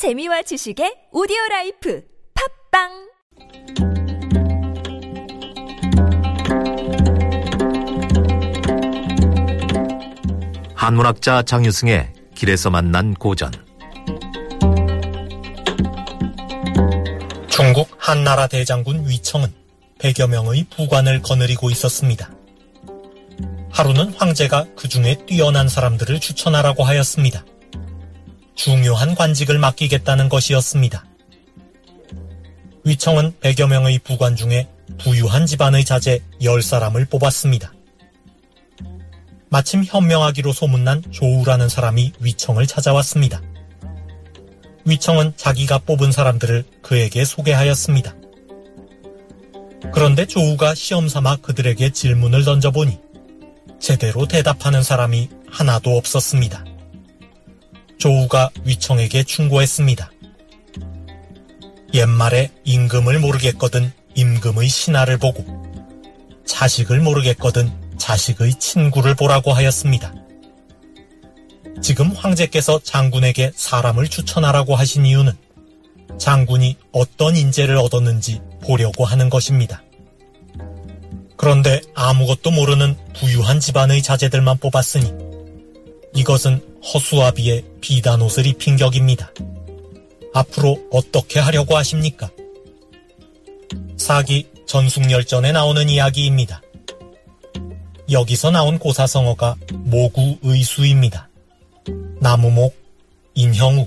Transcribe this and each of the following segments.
재미와 지식의 오디오라이프 팝빵! 한문학자 장유승의 길에서 만난 고전. 중국 한나라 대장군 위청은 100여 명의 부관을 거느리고 있었습니다. 하루는 황제가 그 중에 뛰어난 사람들을 추천하라고 하였습니다. 중요한 관직을 맡기겠다는 것이었습니다. 위청은 100여 명의 부관 중에 부유한 집안의 자제 10사람을 뽑았습니다. 마침 현명하기로 소문난 조우라는 사람이 위청을 찾아왔습니다. 위청은 자기가 뽑은 사람들을 그에게 소개하였습니다. 그런데 조우가 시험삼아 그들에게 질문을 던져보니 제대로 대답하는 사람이 하나도 없었습니다. 조우가 위청에게 충고했습니다. 옛말에 임금을 모르겠거든 임금의 신하를 보고, 자식을 모르겠거든 자식의 친구를 보라고 하였습니다. 지금 황제께서 장군에게 사람을 추천하라고 하신 이유는 장군이 어떤 인재를 얻었는지 보려고 하는 것입니다. 그런데 아무것도 모르는 부유한 집안의 자제들만 뽑았으니 이것은 허수아비의 비단옷을 입힌 격입니다. 앞으로 어떻게 하려고 하십니까? 사기 전숙열전에 나오는 이야기입니다. 여기서 나온 고사성어가 모구의수입니다. 나무목, 인형우,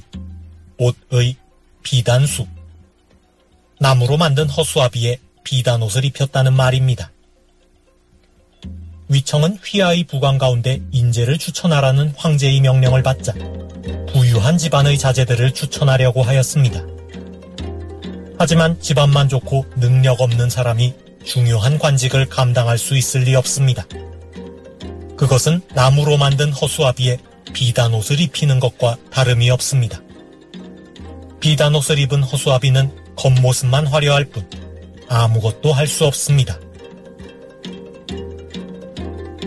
옷의 비단수. 나무로 만든 허수아비에 비단옷을 입혔다는 말입니다. 위청은 휘하의 부관 가운데 인재를 추천하라는 황제의 명령을 받자 부유한 집안의 자제들을 추천하려고 하였습니다. 하지만 집안만 좋고 능력 없는 사람이 중요한 관직을 감당할 수 있을 리 없습니다. 그것은 나무로 만든 허수아비에 비단옷을 입히는 것과 다름이 없습니다. 비단옷을 입은 허수아비는 겉모습만 화려할 뿐 아무것도 할 수 없습니다.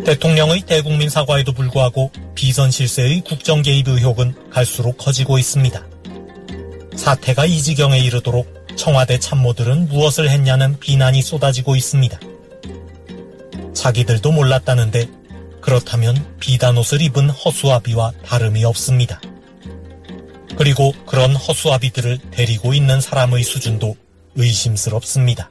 대통령의 대국민 사과에도 불구하고 비선실세의 국정개입 의혹은 갈수록 커지고 있습니다. 사태가 이 지경에 이르도록 청와대 참모들은 무엇을 했냐는 비난이 쏟아지고 있습니다. 자기들도 몰랐다는데 그렇다면 비단옷을 입은 허수아비와 다름이 없습니다. 그리고 그런 허수아비들을 데리고 있는 사람의 수준도 의심스럽습니다.